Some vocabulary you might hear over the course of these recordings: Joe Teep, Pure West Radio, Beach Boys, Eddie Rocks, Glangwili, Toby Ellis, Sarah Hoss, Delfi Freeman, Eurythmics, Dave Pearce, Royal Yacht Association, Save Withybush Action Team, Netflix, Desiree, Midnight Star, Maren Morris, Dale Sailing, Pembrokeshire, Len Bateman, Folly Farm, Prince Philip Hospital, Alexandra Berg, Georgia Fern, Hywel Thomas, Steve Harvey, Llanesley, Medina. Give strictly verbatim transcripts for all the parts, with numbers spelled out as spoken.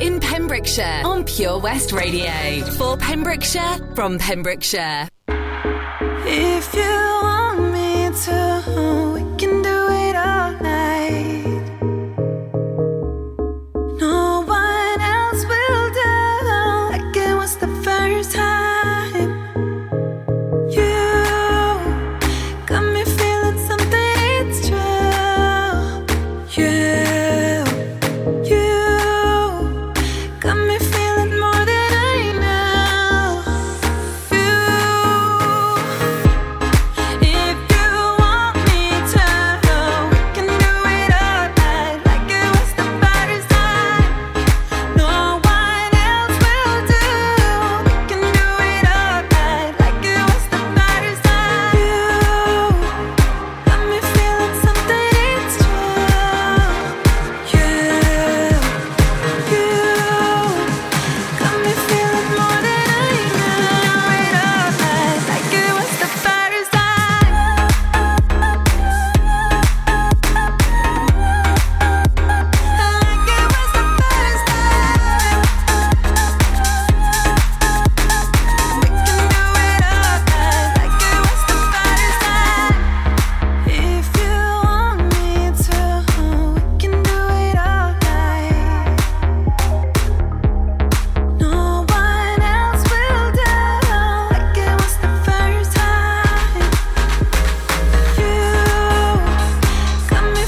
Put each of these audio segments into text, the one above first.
in Pembrokeshire on Pure West Radio. For Pembrokeshire, from Pembrokeshire. If you want me to, we can do it all night. No one else will do. Like it was the first time. You got me feeling something, it's true. You, you got me feeling more than I know. You, if you want me to, we can do it all night. Like it was the first time. No one else will do. We can do it all night. Like it was the first time. You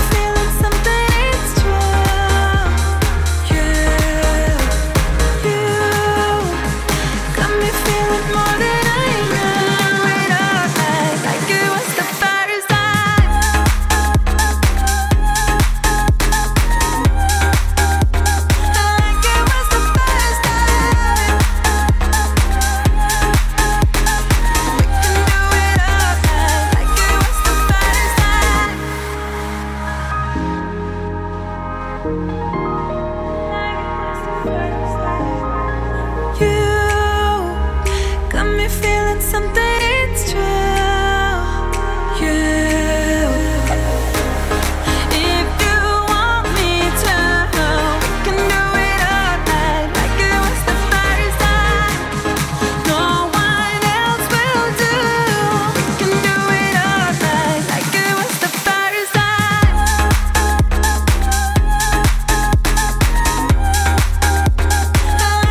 got me feeling something, it's true. You, you got me feeling more than I know. We can do it all night. Like it was the first time. Like it was the first time. We can do it all night. Like it was the first time. If you want me to, we can do it all night. No one else will do. Like it was the first time. You got me feeling something, it's true. You, you got me feeling more than I know. It all night, like it was the first time. Like it was the first time. We can do it all night, like it was the first time. You got me feeling something, it's true. You, if you want me to, we can do it all night. Like it was the first time. No one else will do. We can do it all night. Like it was the first time. Like it was the first time. We can do it all night. Like it was the first time. No one else will do. We can do it all night. Like it was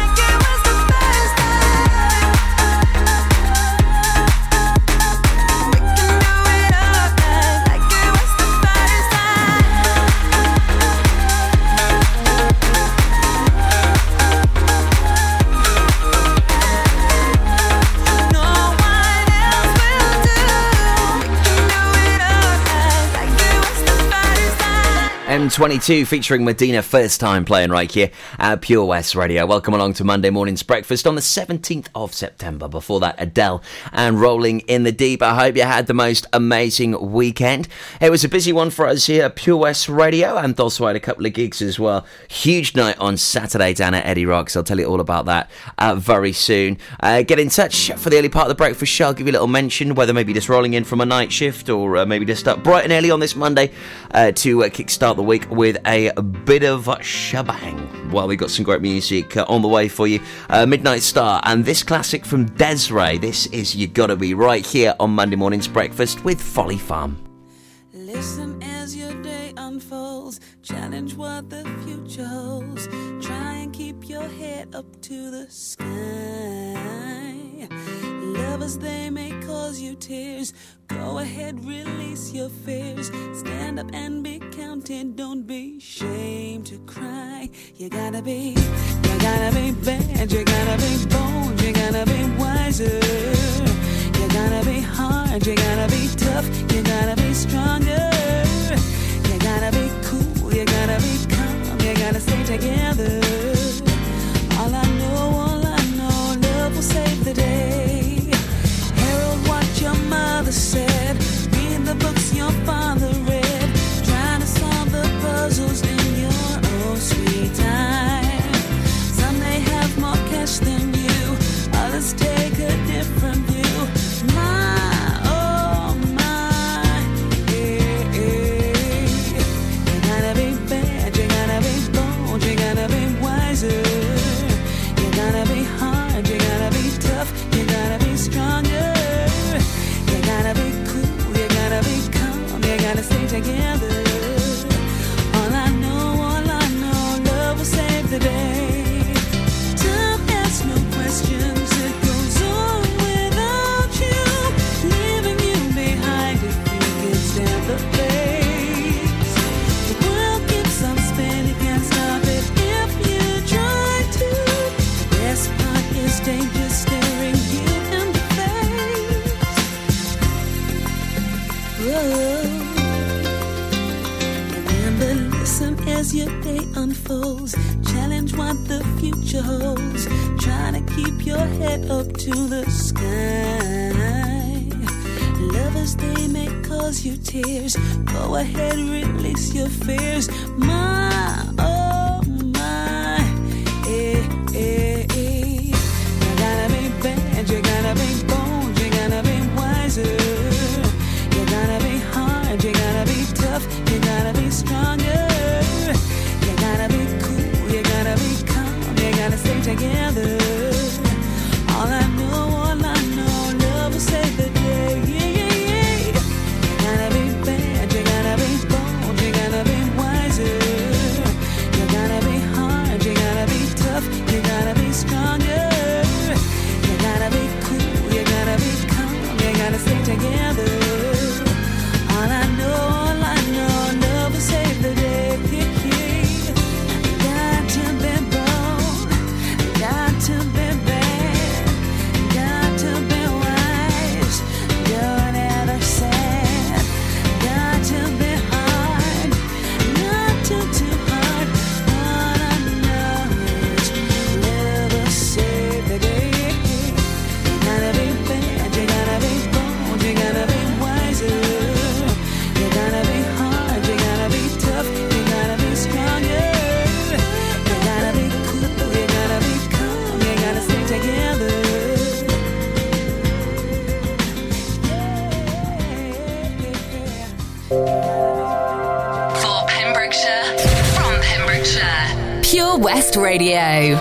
the first time. M twenty-two featuring Medina, first time playing right here at Pure West Radio. Welcome along to Monday morning's breakfast on the seventeenth of September. Before that, Adele and Rolling in the Deep. I hope you had the most amazing weekend. It was a busy one for us here at Pure West Radio, and also had a couple of gigs as well. Huge night on Saturday down at Eddie Rocks. I'll tell you all about that uh, very soon. Uh, get in touch for the early part of the breakfast show. I'll give you a little mention, whether maybe just rolling in from a night shift or uh, maybe just up bright and early on this Monday uh, to uh, kickstart the week with a bit of shebang. Well, we've got some great music uh, on the way for you. Uh, Midnight Star and this classic from Desiree. This is You Gotta Be Right here on Monday morning's breakfast with Folly Farm. Listen as your day unfolds. Challenge what the future holds. Try and keep your head up to the sky. Lovers, they may cause you tears. Go ahead, release your fears. Stand up and be counted. Don't be ashamed to cry. You gotta be, you gotta be bad. You gotta be bold. You gotta be wiser. You gotta be hard. You gotta be tough. You gotta be stronger. You gotta be cool. You gotta be calm. You gotta stay together. All I know, all I know, love will save the day. Herald what your mother said. Read the books your father read. Try to solve the puzzles in your own sweet time. together. All I know, all I know, love will save the day. Time asks no questions, it goes on without you, leaving you behind if you can stand the pace. The world keeps on spinning, can't stop it if you try to. The best part is danger staring you in the face. Whoa. As your day unfolds, challenge what the future holds. Try to keep your head up to the sky. Lovers, they may cause you tears. Go ahead, release your fears. My, oh my, eh, eh, eh. You gotta be bad, you gotta be bold, you gotta be wiser. You gotta be hard, you gotta be tough, you gotta be stronger. Gotta stay together. All I know, all I know, love will save the day. Yeah, yeah, yeah. You gotta be bad, you gotta be bold, you gotta be wiser. You gotta be hard, you gotta be tough, you gotta be stronger. You gotta be cool, you gotta be calm, you gotta stay together. All I know, all I know, love will save the day. Yeah, West Radio.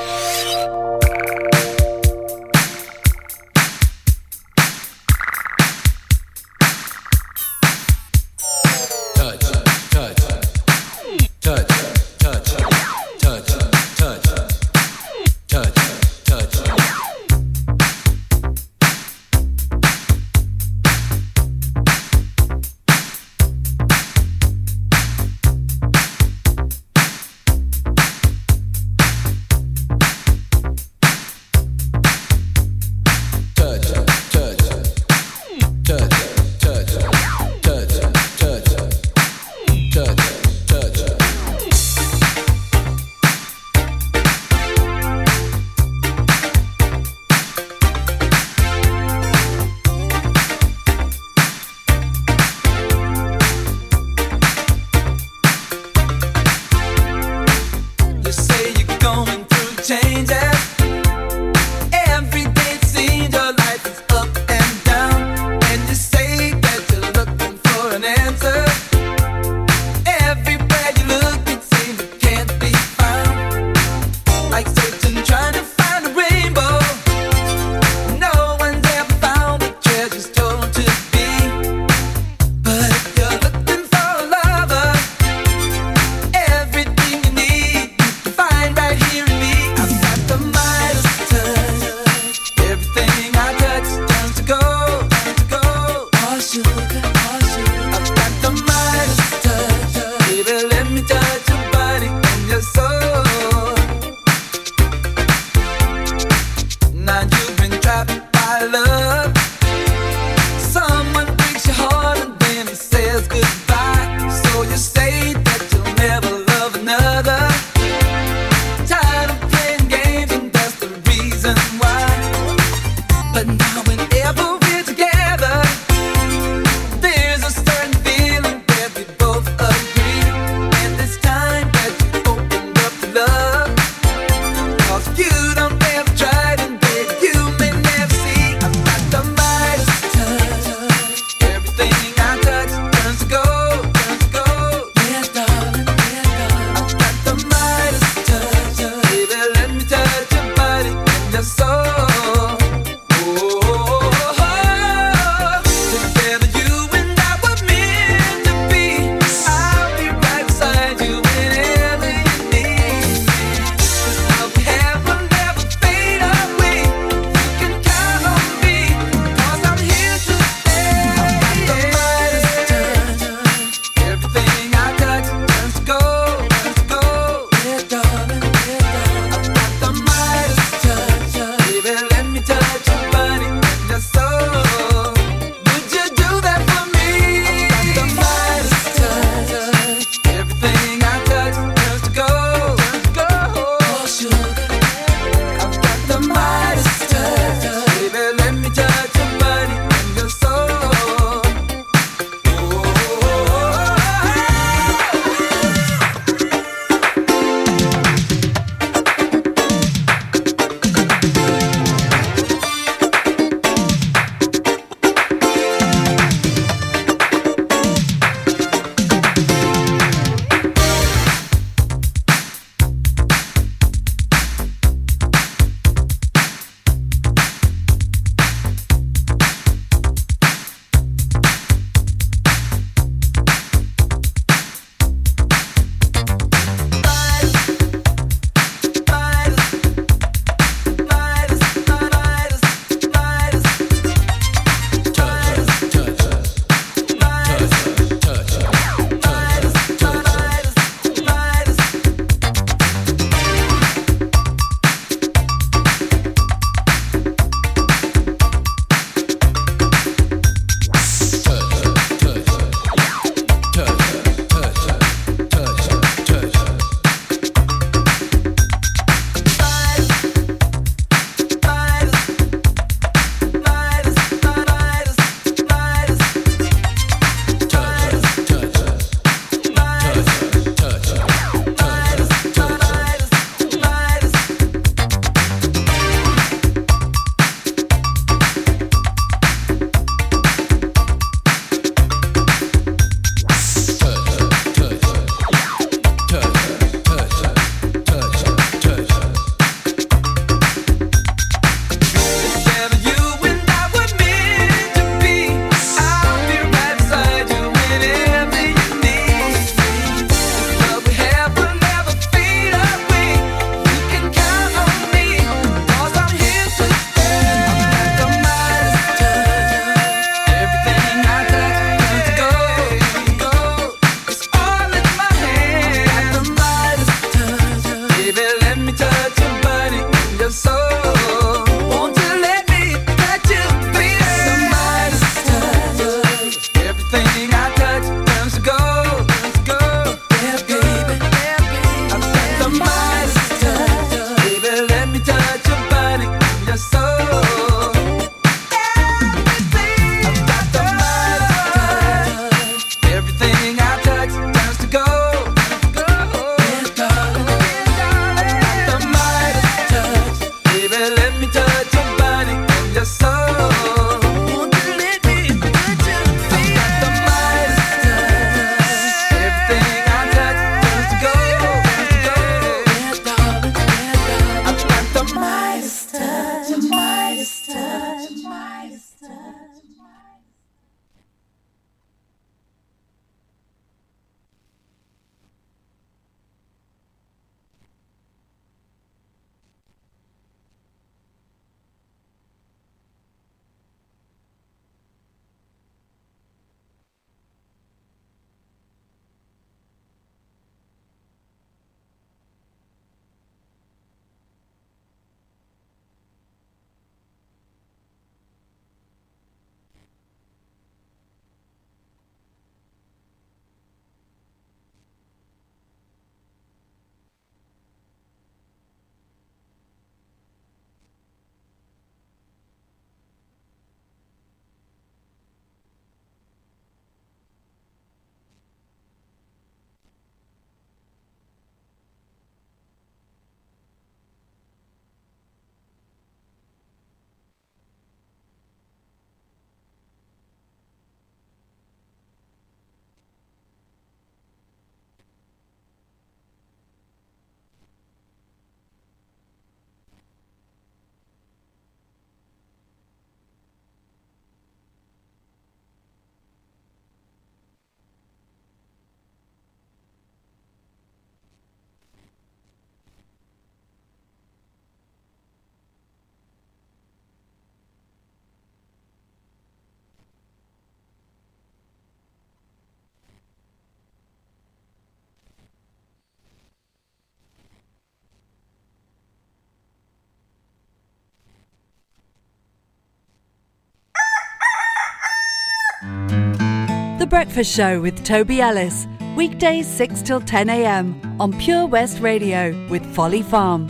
The Breakfast Show with Toby Ellis, weekdays six till ten a.m. on Pure West Radio with Folly Farm.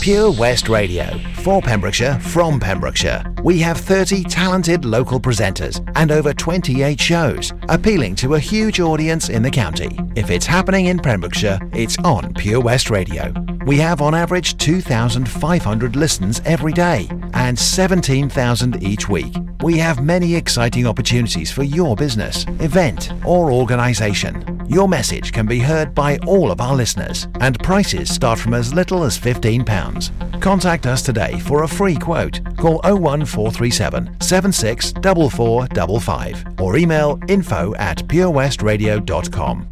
Pure West Radio, for Pembrokeshire, from Pembrokeshire. We have thirty talented local presenters and over twenty-eight shows, appealing to a huge audience in the county. If it's happening in Pembrokeshire, it's on Pure West Radio. We have on average two thousand five hundred listens every day and seventeen thousand each week. We have many exciting opportunities for your business, event or organisation. Your message can be heard by all of our listeners and prices start from as little as fifteen pounds. Contact us today for a free quote. Call oh one four three seven, seven six four four five five or email info at purewestradio dot com.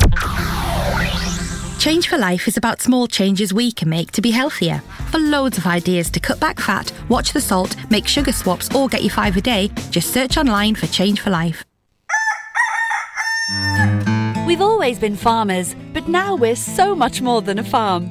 Change for Life is about small changes we can make to be healthier. For loads of ideas to cut back fat, watch the salt, make sugar swaps or get your five a day, just search online for Change for Life. We've always been farmers, but now we're so much more than a farm.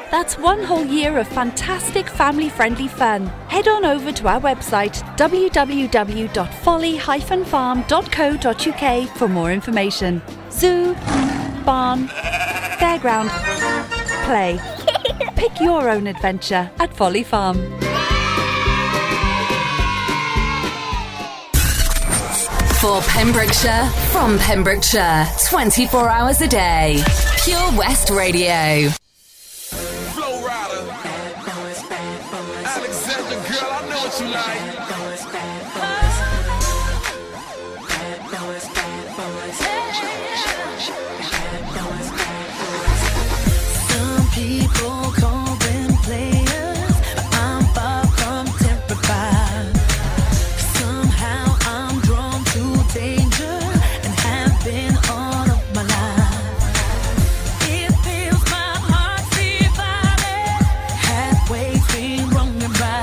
That's one whole year of fantastic family-friendly fun. Head on over to our website w w w dot folly dash farm dot co dot u k for more information. Zoo, barn, fairground, play. Pick your own adventure at Folly Farm. For Pembrokeshire, from Pembrokeshire, twenty-four hours a day. Pure West Radio. Flow Rider. Alexandra, girl, I know what you like. Some people call them players, but I'm far from terrified. Wait, wrong and right.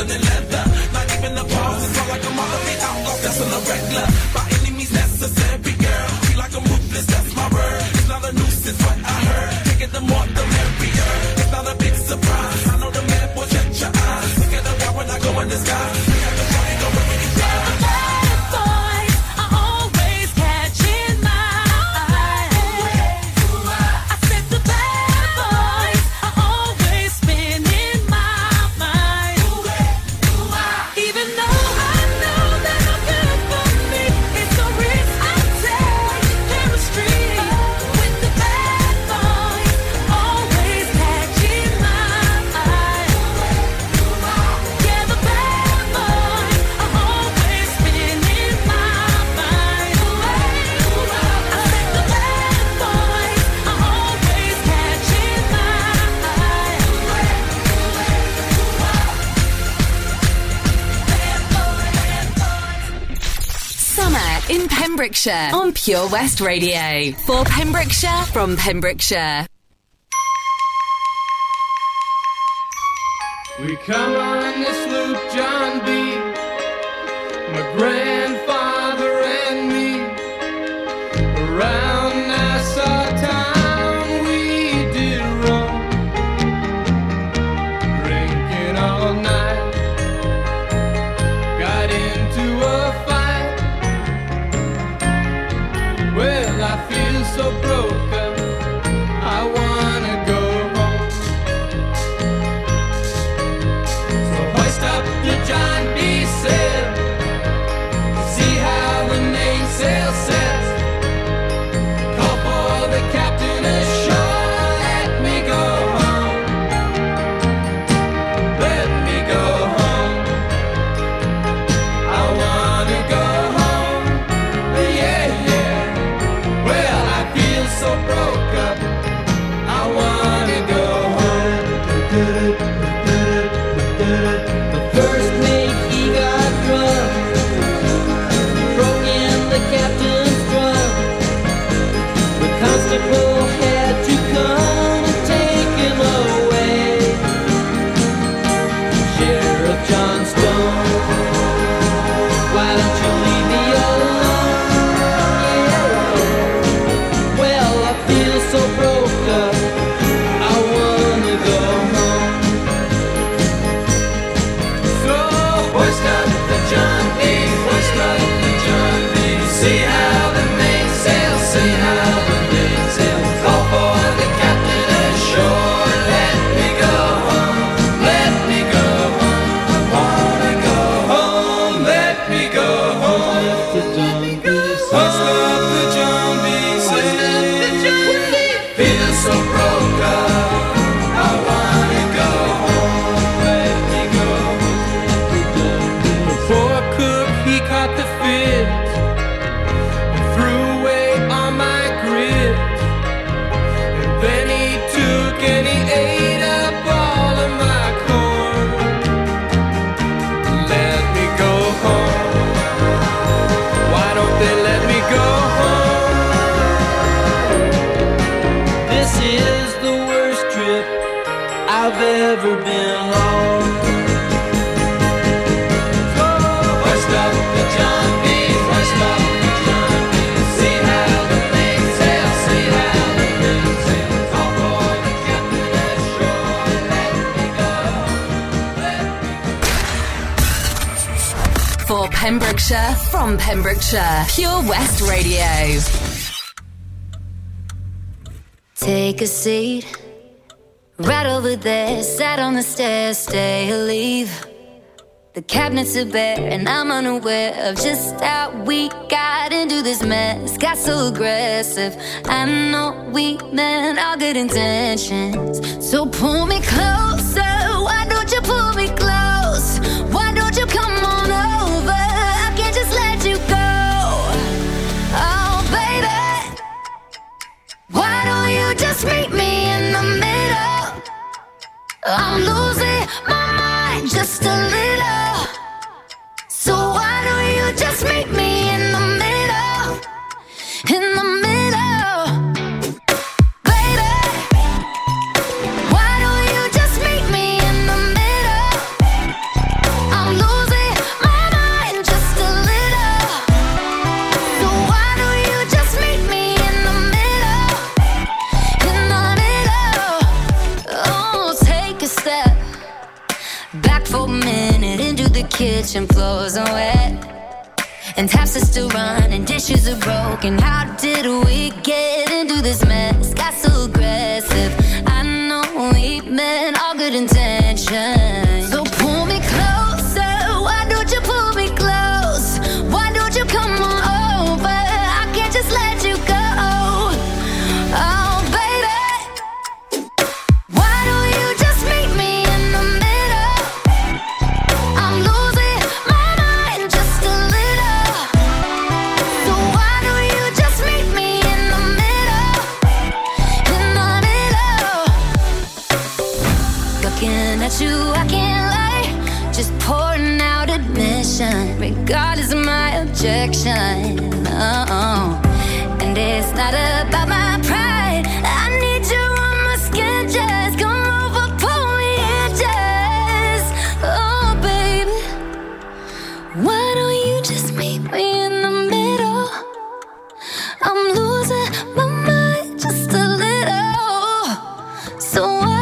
in the leather. Not even the balls, it's all like a motherfucking alcohol that's on the regular. By any means necessary, girl. Feel like I'm ruthless, that's my word. It's not a nuisance, what I heard. Take it the more, the merrier. It's not a big surprise. I know the man will shut your eyes. Look at the world when I go in the sky. We got the party going in the sky. Pembrokeshire on Pure West Radio. For Pembrokeshire, from Pembrokeshire. We come on this loop, John B. My grandfather and me. Around Nassau town we did roam, drinking all night. Got into a fight. Well, I feel so broken, I wanna go home. So hoist up the John B. sail, see how the mainsail sets. Call for the captain ashore, let me go home. Let me go home, I wanna go home, yeah. So broke up, I wanna go home. The first mate, he got drunk, broke in the captain's drum. The constable had to come and take him away. Sheriff Johnstone, why don't you leave me alone? So broke up, I wanna go home. So hoist up the John B, hoist up the John B. See how the mainsail, see how the mainsail. Call for the captain ashore, let me go home, let me go home. I wanna go home, let me go home. Let me go home. Hoist up the John B, hoist up the John B. Feel so broke up, I wanna go home, let me go home. The poor cook, he caught the fish and threw away all my grit. And then he took and he ate up all of my corn. Let me go home, why don't they let me go home? Is the worst trip I've ever been on. So hoist up the John B, hoist up the John B. See how the mainsail, see how the mainsail. Call for the captain ashore, let me go, let me go. For Pembrokeshire, from Pembrokeshire, Pure West Radio. Take a seat, right over there. Sat on the stairs, stay or leave. The cabinets are bare and I'm unaware of just how we got into this mess. Got so aggressive, I know we meant all good intentions. So pull me closer, why don't you pull me close? Why don't you come on over? I can't just let you go. Oh baby, why don't you just meet me in the middle? I'm losing my mind just a little. So why don't you just meet me in the middle? In the middle, baby. Why don't you just meet me in the middle? kitchen floors are wet, and taps are still running, dishes are broken. How did we get into this mess? Got so aggressive. I know we meant all good intentions. So pull me closer, why don't you pull me close? Why don't you come on over? I can't just let you go. You, I can't lie, just pouring out admission, regardless of my objection. Oh, and it's not about my pride. I need you on my skin, just come over, pull me in, just oh, baby. Why don't you just meet me in the middle? I'm losing my mind just a little. So I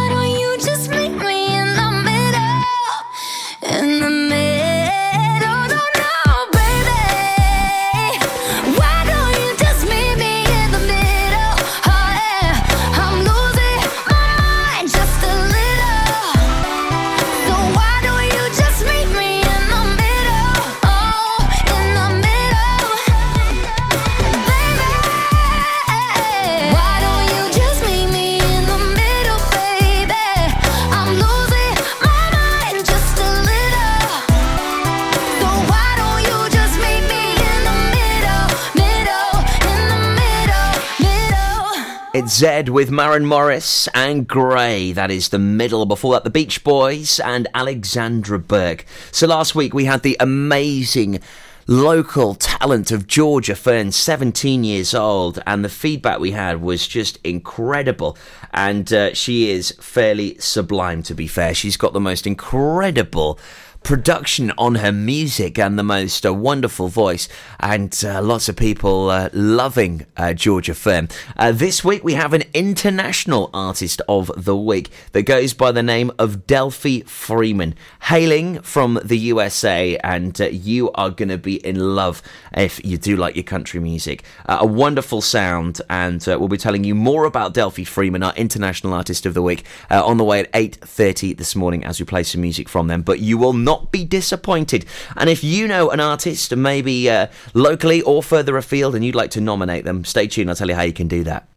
Zed with Maren Morris and Grey, that is the middle. Before that, the Beach Boys and Alexandra Berg. So last week we had the amazing local talent of Georgia Fern, seventeen years old, and the feedback we had was just incredible. And uh, she is fairly sublime, to be fair. She's got the most incredible production on her music and the most uh, wonderful voice, and uh, lots of people uh, loving uh, Georgia Fern. Uh, this week we have an international artist of the week that goes by the name of Delfi Freeman, hailing from the U S A, and uh, you are going to be in love if you do like your country music. Uh, a wonderful sound, and uh, we'll be telling you more about Delfi Freeman, our international artist of the week, uh, on the way at eight thirty this morning as we play some music from them, but you will not be disappointed. And if you know an artist, maybe uh, locally or further afield, and you'd like to nominate them, stay tuned. I'll tell you how you can do that.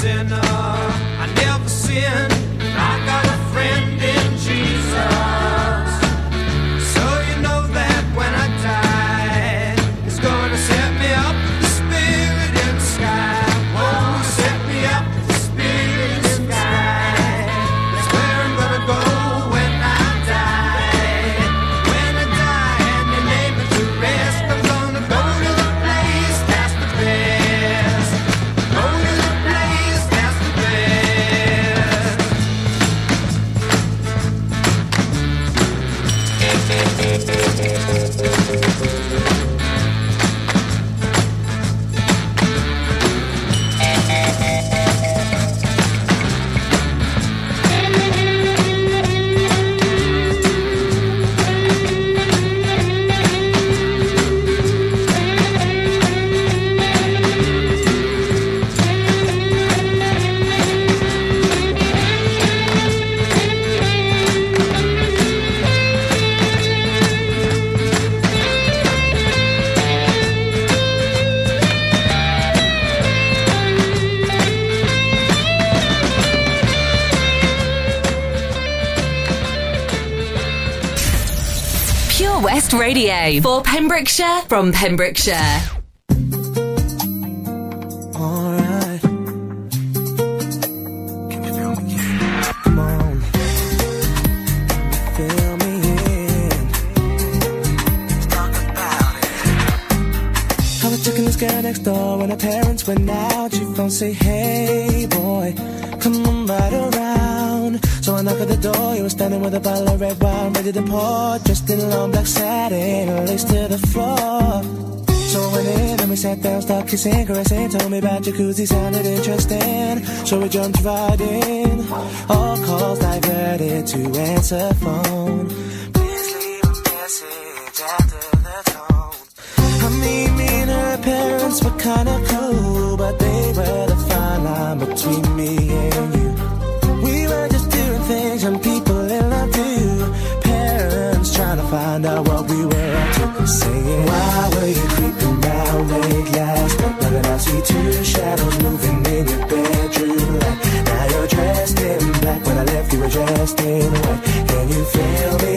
sinner. I never sinned. I got a friend in Jesus. So you know that when I die, He's gonna set me up with the Spirit in the sky. Oh, set me up with the Spirit in the sky. That's where I'm gonna go when I die. When I die and you're laid to rest, I'm gonna go to the place that's the best. Go to the place that's the Pure West Radio, for Pembrokeshire, from Pembrokeshire. Alright. Come on. Fill me in. Talk about it. I was checking this girl next door when her parents went out. She phone say, hey boy, come on right around. So I knock at the door, he was standing with a bottle of red wine, ready to pour, dressed in long black satin, laced to the floor. So I went in and we sat down, started kissing, caressing, told me about jacuzzi, sounded interesting. So we jumped right in, all calls diverted to answer phone. Please leave a message after the tone. I mean, me and her parents were kinda cool, but they were the fine line between me and you. Things and people in love do. Parents trying to find out what we were up to. Saying, why were you creeping round late last night? Now that I see two shadows moving in your bedroom light. Now you're dressed in black. When I left you were dressed in white. Can you feel me?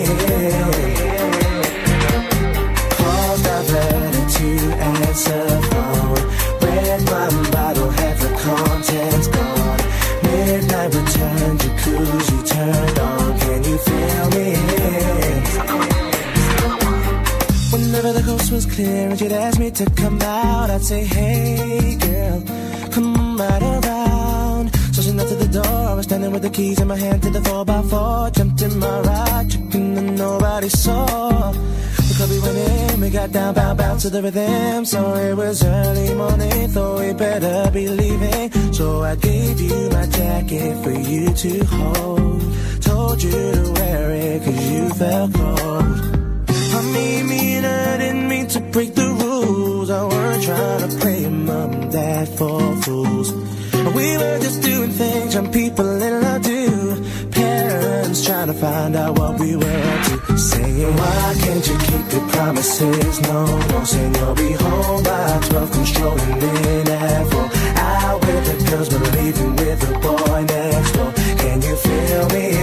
Calls diverted to answer phone. Red wine bottle had the contents gone. Midnight return, jacuzzi turned on. Can you feel me? Whenever the coast was clear and she'd ask me to come out, I'd say, hey girl, come right around. So she knocked at the door, I was standing with the keys in my hand to the four by four. Jumped in my ride, chicken and nobody saw. The club we went in, we got down, bow, bow to the rhythm. So it was early morning, thought we better be leaving. So I gave you my jacket for you to hold. Told you to wear it cause you felt cold. I mean, me and I didn't mean to break the rules. I weren't trying to play mom and dad for fools. We were just doing things young people in love do. Parents trying to find out what we were up to. Saying, why can't you keep your promises? No, no, saying you'll be home by twelve, come strolling in at four. Out with the girls, but leaving with the boy next door. Can you feel me?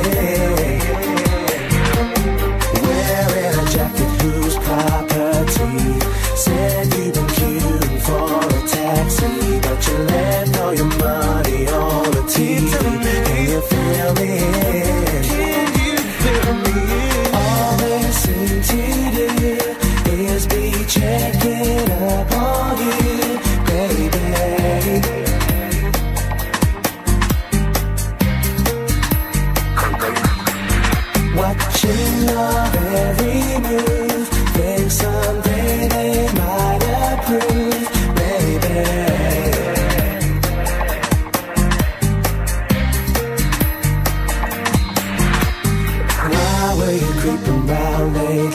Wearing a jacket whose property? Said you've been queuing for a taxi, but you left. Your money on the T V. Can you feel me? Can you feel me? All they seem to do is be checking up on you, baby. Watching your every move, think someday they might approve.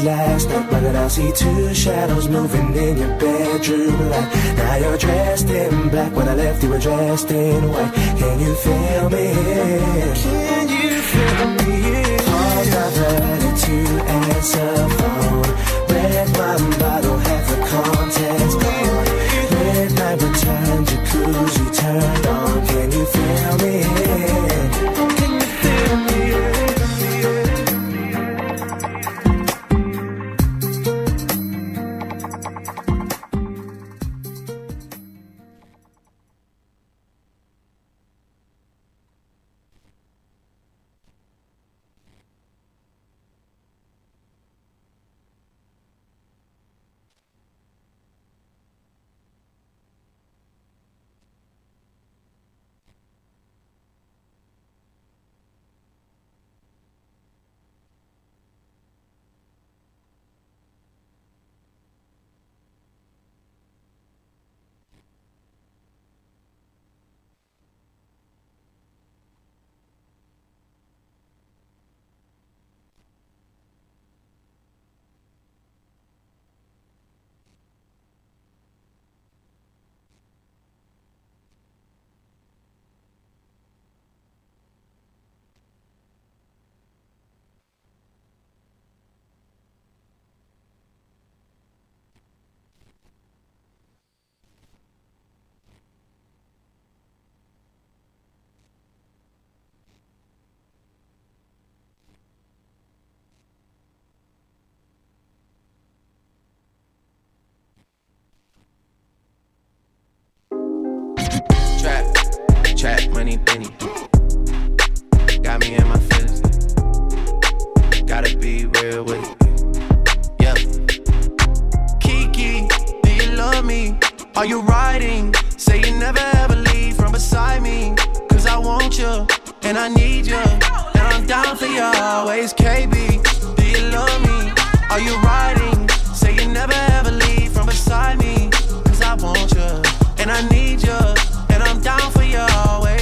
Last night, but then I see two shadows moving in your bedroom light. Now you're dressed in black. When I left, you were dressed in white. Can you feel me? Can you feel me? All diverted to answer phone. Red wine bottle, half the contents gone. Midnight return, jacuzzi turned on. Can you feel me? trap, trap money penny. Got me in my feelings. Gotta be real with it. Yeah. Kiki, do you love me? Are you riding? Say you never ever leave from beside me. Cause I want you, and I need you, and I'm down for you always. K B, do you love me? Are you riding? Say you never ever leave from beside me. Cause I want you, and I need you, and I'm down for you always.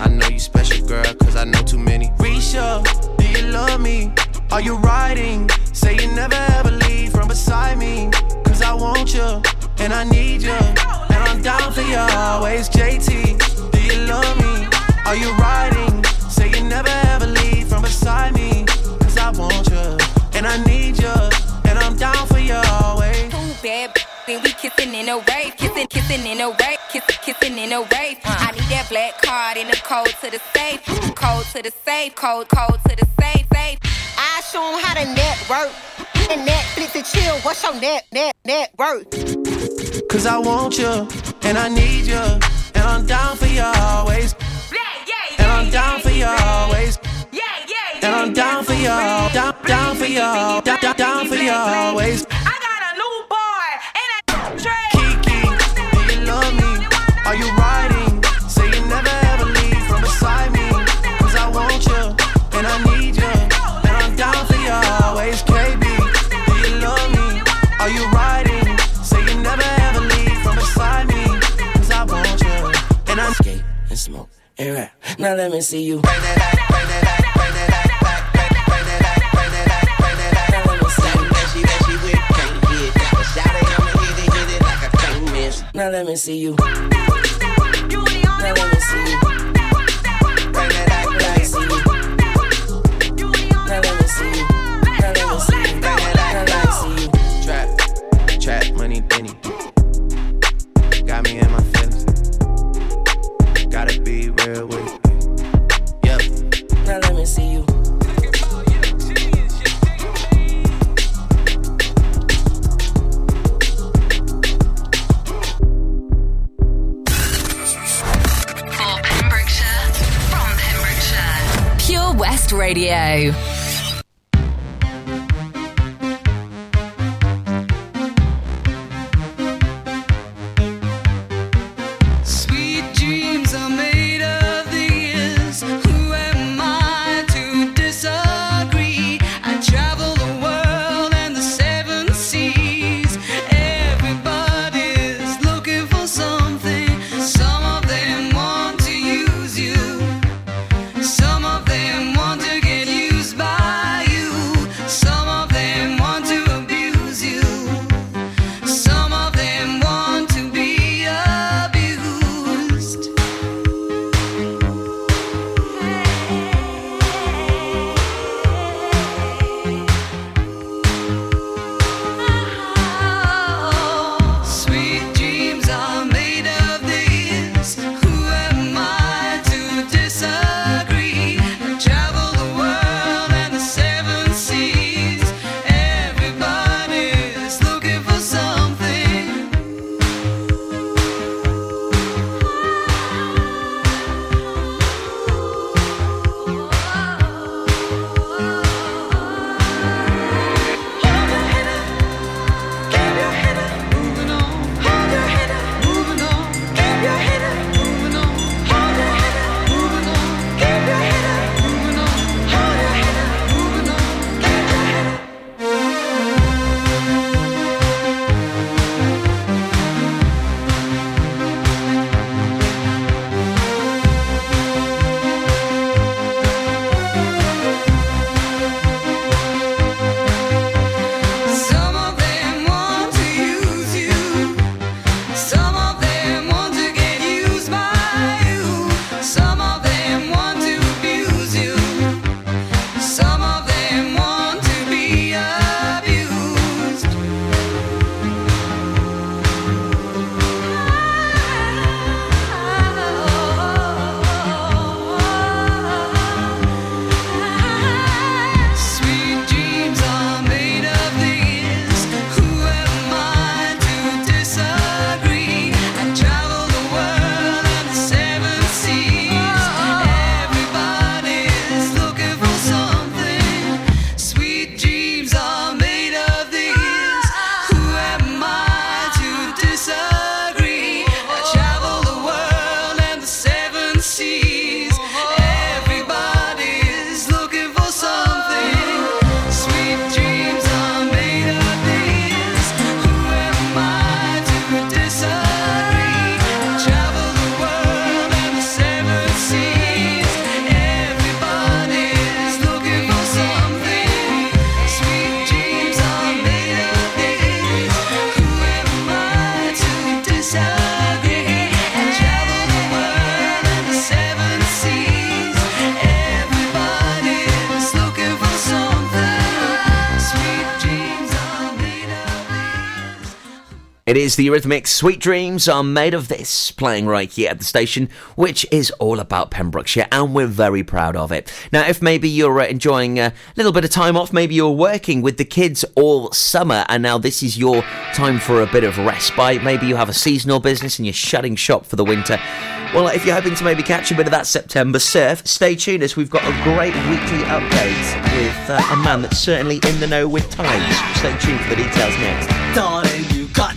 I know you special, girl, cause I know too many. Risha, do you love me? Are you riding? Say you never ever leave from beside me. Cause I want you, and I need you, and I'm down for you always. J T, do you love me? Are you riding? Say you never ever leave from beside me. Cause I want you, and I need you, and I'm down for you always. Too bad, then we kissing in a rave. Kissing, kissing in a rave. Kissing, kissing in a rave. I need that black card in the code to the safe. Code to the safe. Code, code to the safe. Safe. I show them how to network. And Netflix and chill. What's your net, net, net worth? Cause I want you, and I need you, and I'm down for you always. Yeah, yeah, yeah, and I'm down for you always. Yeah, yeah, yeah. And I'm down for you, down, down for you, down, down, down for you always. Are you riding? Say you never ever leave from beside me. Cause I want you, and I need you, and I'm down for you always. K B, do you love me? Are you riding? Say you never ever leave from beside me. Cause I want you, and I skate and smoke and rap. Now let me see you. Now let me see you. Now let me see you. Bring that out, now let me see you. Now let me see you. Now let me see you. Bring that out, now let me see you. Trap, trap, money, Benny. Got me in my feelings. Gotta be real with it. Yep. Now let me see you. West Radio. Use It is the Eurythmics' Sweet Dreams Are Made of This, playing right here at the station, which is all about Pembrokeshire, and we're very proud of it. Now, if maybe you're uh, enjoying a little bit of time off, maybe you're working with the kids all summer, and now this is your time for a bit of respite. Maybe you have a seasonal business and you're shutting shop for the winter. Well, if you're hoping to maybe catch a bit of that September surf, stay tuned as we've got a great weekly update with uh, a man that's certainly in the know with times. Stay tuned for the details next. Darling, you got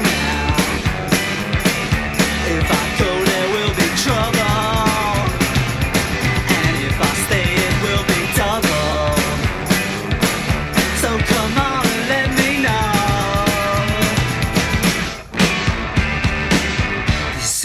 now? If I go, there will be trouble, and if I stay, it will be double. So come on and let me know. This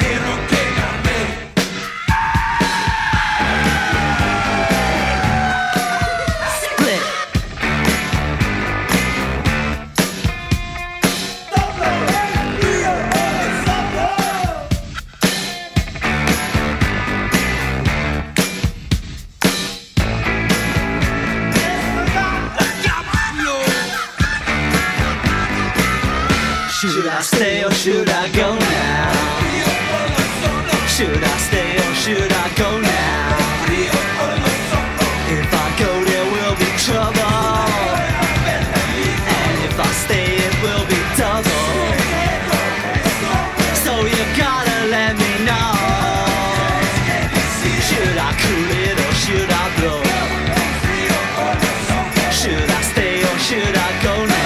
Should I stay or should I go now? Should I stay or should I go now? If I go, there will be trouble, and if I stay, it will be double. So you gotta let me know. Should I cool it or should I blow? Should I stay or should I go now?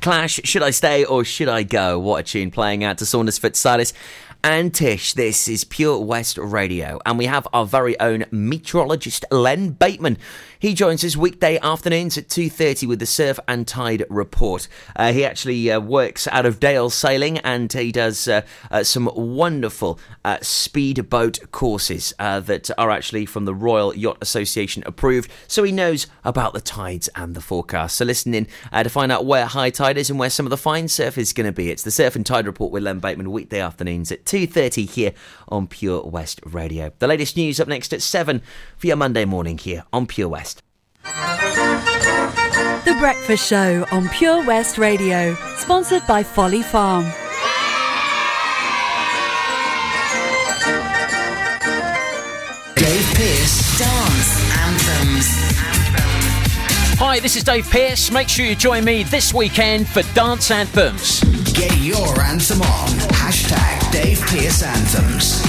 Clash, Should I Stay or Should I Go? What a tune playing out to Saunders Fitzsilas and Tish. This is Pure West Radio, and we have our very own meteorologist, Len Bateman. He joins us weekday afternoons at two thirty with the Surf and Tide Report. Uh, he actually uh, works out of Dale Sailing, and he does uh, uh, some wonderful uh, speedboat courses uh, that are actually from the Royal Yacht Association approved, so he knows about the tides and the forecast. So listen in uh, to find out where high tide is and where some of the fine surf is going to be. It's the Surf and Tide Report with Len Bateman, weekday afternoons at two thirty here on Pure West Radio. The latest news up next at seven for your Monday morning here on Pure West. The Breakfast Show on Pure West Radio, sponsored by Folly Farm. Dave Pearce Dance Anthems. Hi, this is Dave Pearce. Make sure you join me this weekend for Dance Anthems. Get your anthem on. Hashtag Dave Pearce Anthems.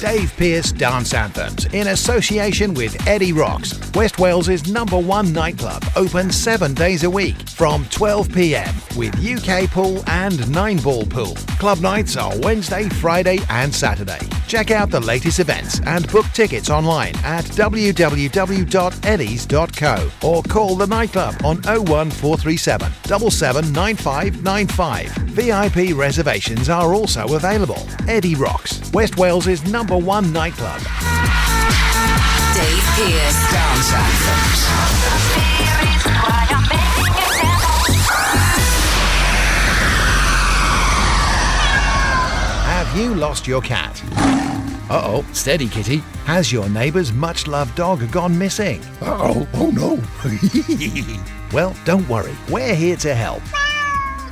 Dave Pearce Dance Anthems, in association with Eddie Rocks, West Wales' number one nightclub, open seven days a week from twelve p m with U K pool and nine ball pool. Club nights are Wednesday, Friday and Saturday. Check out the latest events and book tickets online at w w w dot eddies dot co or call the nightclub on oh one four three seven, seven seven nine five nine five. V I P reservations are also available. Eddie Rocks, West Wales' number one nightclub. Dave Pearce Dance Anthems. lost your cat? Uh-oh, steady, kitty. Has your neighbour's much-loved dog gone missing? Uh-oh, oh no. Well, don't worry. We're here to help.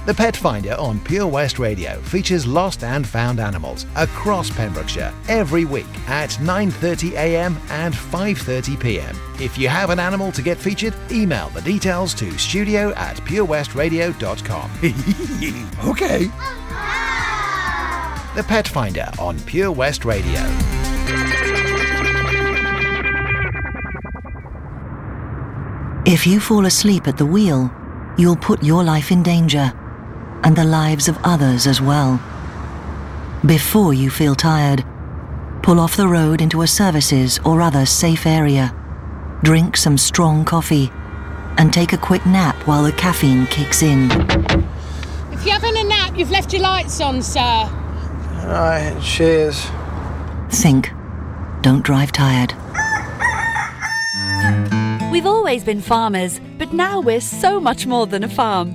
The Pet Finder on Pure West Radio features lost and found animals across Pembrokeshire every week at nine thirty a m and five thirty p m. If you have an animal to get featured, email the details to studio at purewestradio dot com. Okay. The Pet Finder on Pure West Radio. If you fall asleep at the wheel, you'll put your life in danger, and the lives of others as well. Before you feel tired, pull off the road into a services or other safe area, drink some strong coffee, and take a quick nap while the caffeine kicks in. If you're having a nap, you've left your lights on, sir. All right, cheers. Think. Don't drive tired. We've always been farmers, but now we're so much more than a farm.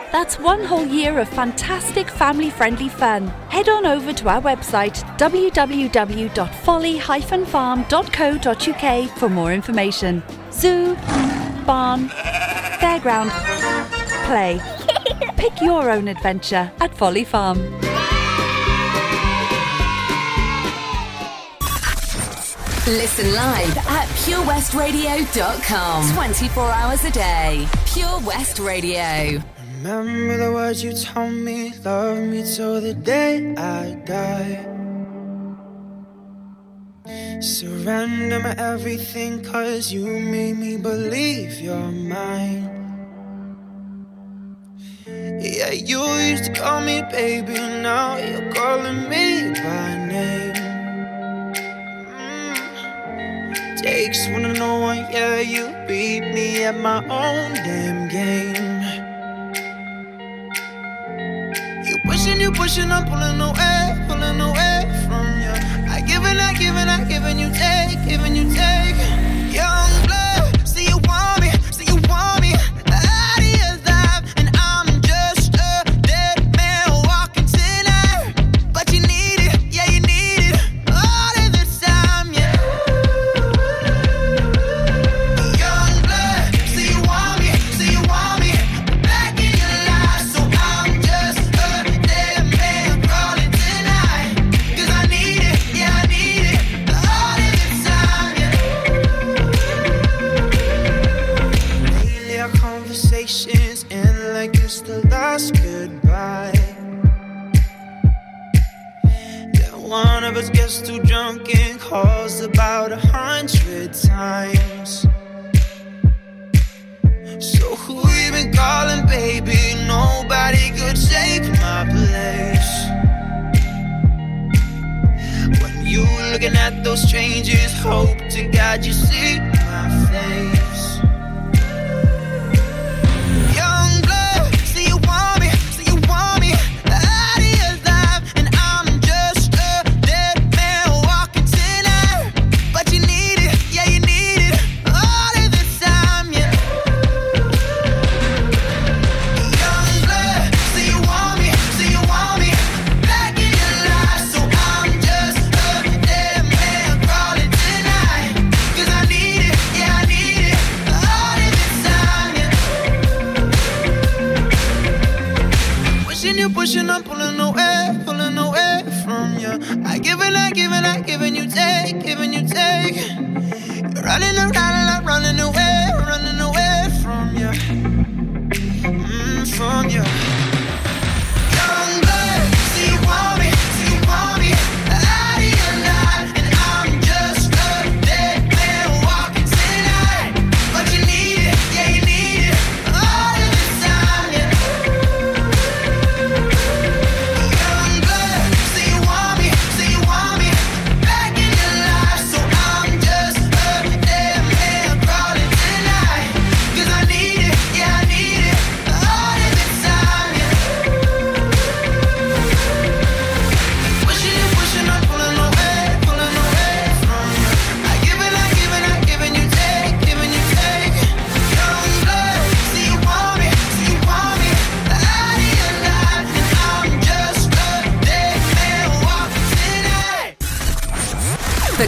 That's one whole year of fantastic family-friendly fun. Head on over to our website w w w dot folly dash farm dot co dot u k for more information. Zoo, barn, fairground, play. Pick your own adventure at Folly Farm. Listen live at pure west radio dot com. twenty-four hours a day. Pure West Radio. Remember the words you told me, love me till the day I die. Surrender my everything, cause you made me believe you're mine. Yeah, you used to call me baby, now you're calling me by name. Mm. Takes one to know one, yeah, you beat me at my own damn game. Pushing you, pushing, I'm pulling away, pulling away from you. I give and I give and I give and you take, giving you take. Young blood, see you want me, see you want me. One of us gets too drunk and calls about a hundred times. So who you been calling, baby? Nobody could take my place. When you looking at those changes, hope to God you see my face. Young blood, see you want me, see you want me. For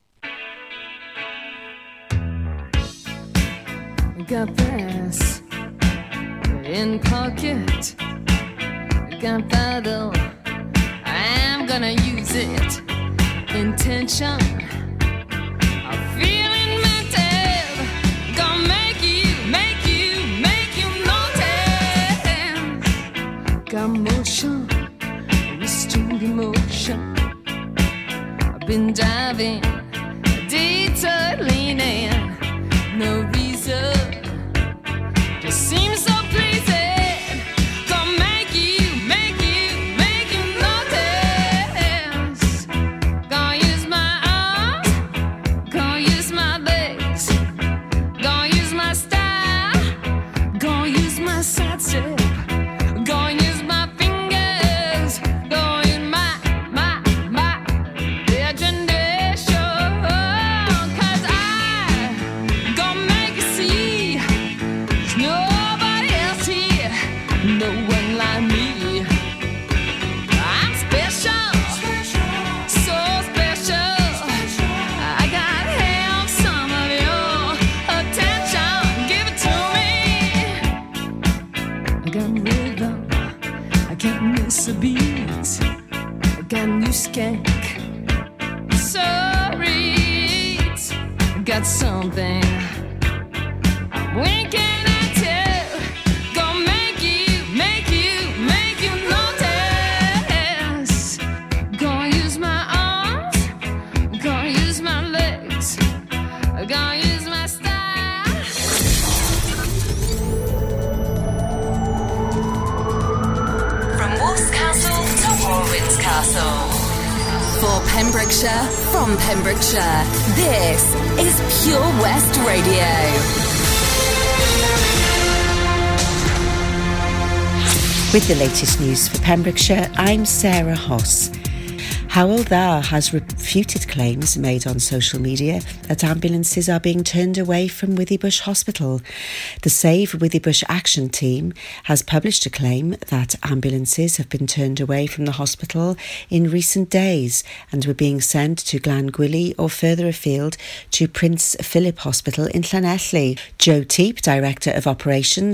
Got brass in pocket, got battle, I'm gonna use it. Intention, I'm feeling mental, gonna make you, make you, make you notice. Got motion, restored emotion, I've been diving, detour leaning, no reason. Just seems so pleasing. Gonna make you, make you, make you notice. Gonna use my arms, gonna use my legs, gonna use my style, gonna use my side step, gonna use my fingers, gonna use my, my, my imagination. 'Cause I gonna make you see there's nobody else here, no one like me. I'm special, so special. I gotta have some of your attention. Give it to me. I got rhythm, I can't miss a beat. I got new skank, sorry. Got something we can tell. Gonna make you, make you, make you notice. Gonna use my arms, gonna use my legs, gonna use my style. From Wolf's Castle to Warwicks Castle. For Pembrokeshire, from Pembrokeshire, this is Pure West Radio. With the latest news for Pembrokeshire, I'm Sarah Hoss. Hywel Thomas has refuted claims made on social media that ambulances are being turned away from Withybush Hospital. The Save Withybush Action Team has published a claim that ambulances have been turned away from the hospital in recent days and were being sent to Glangwili or further afield to Prince Philip Hospital in Llanesley. Joe Teep, Director of Operations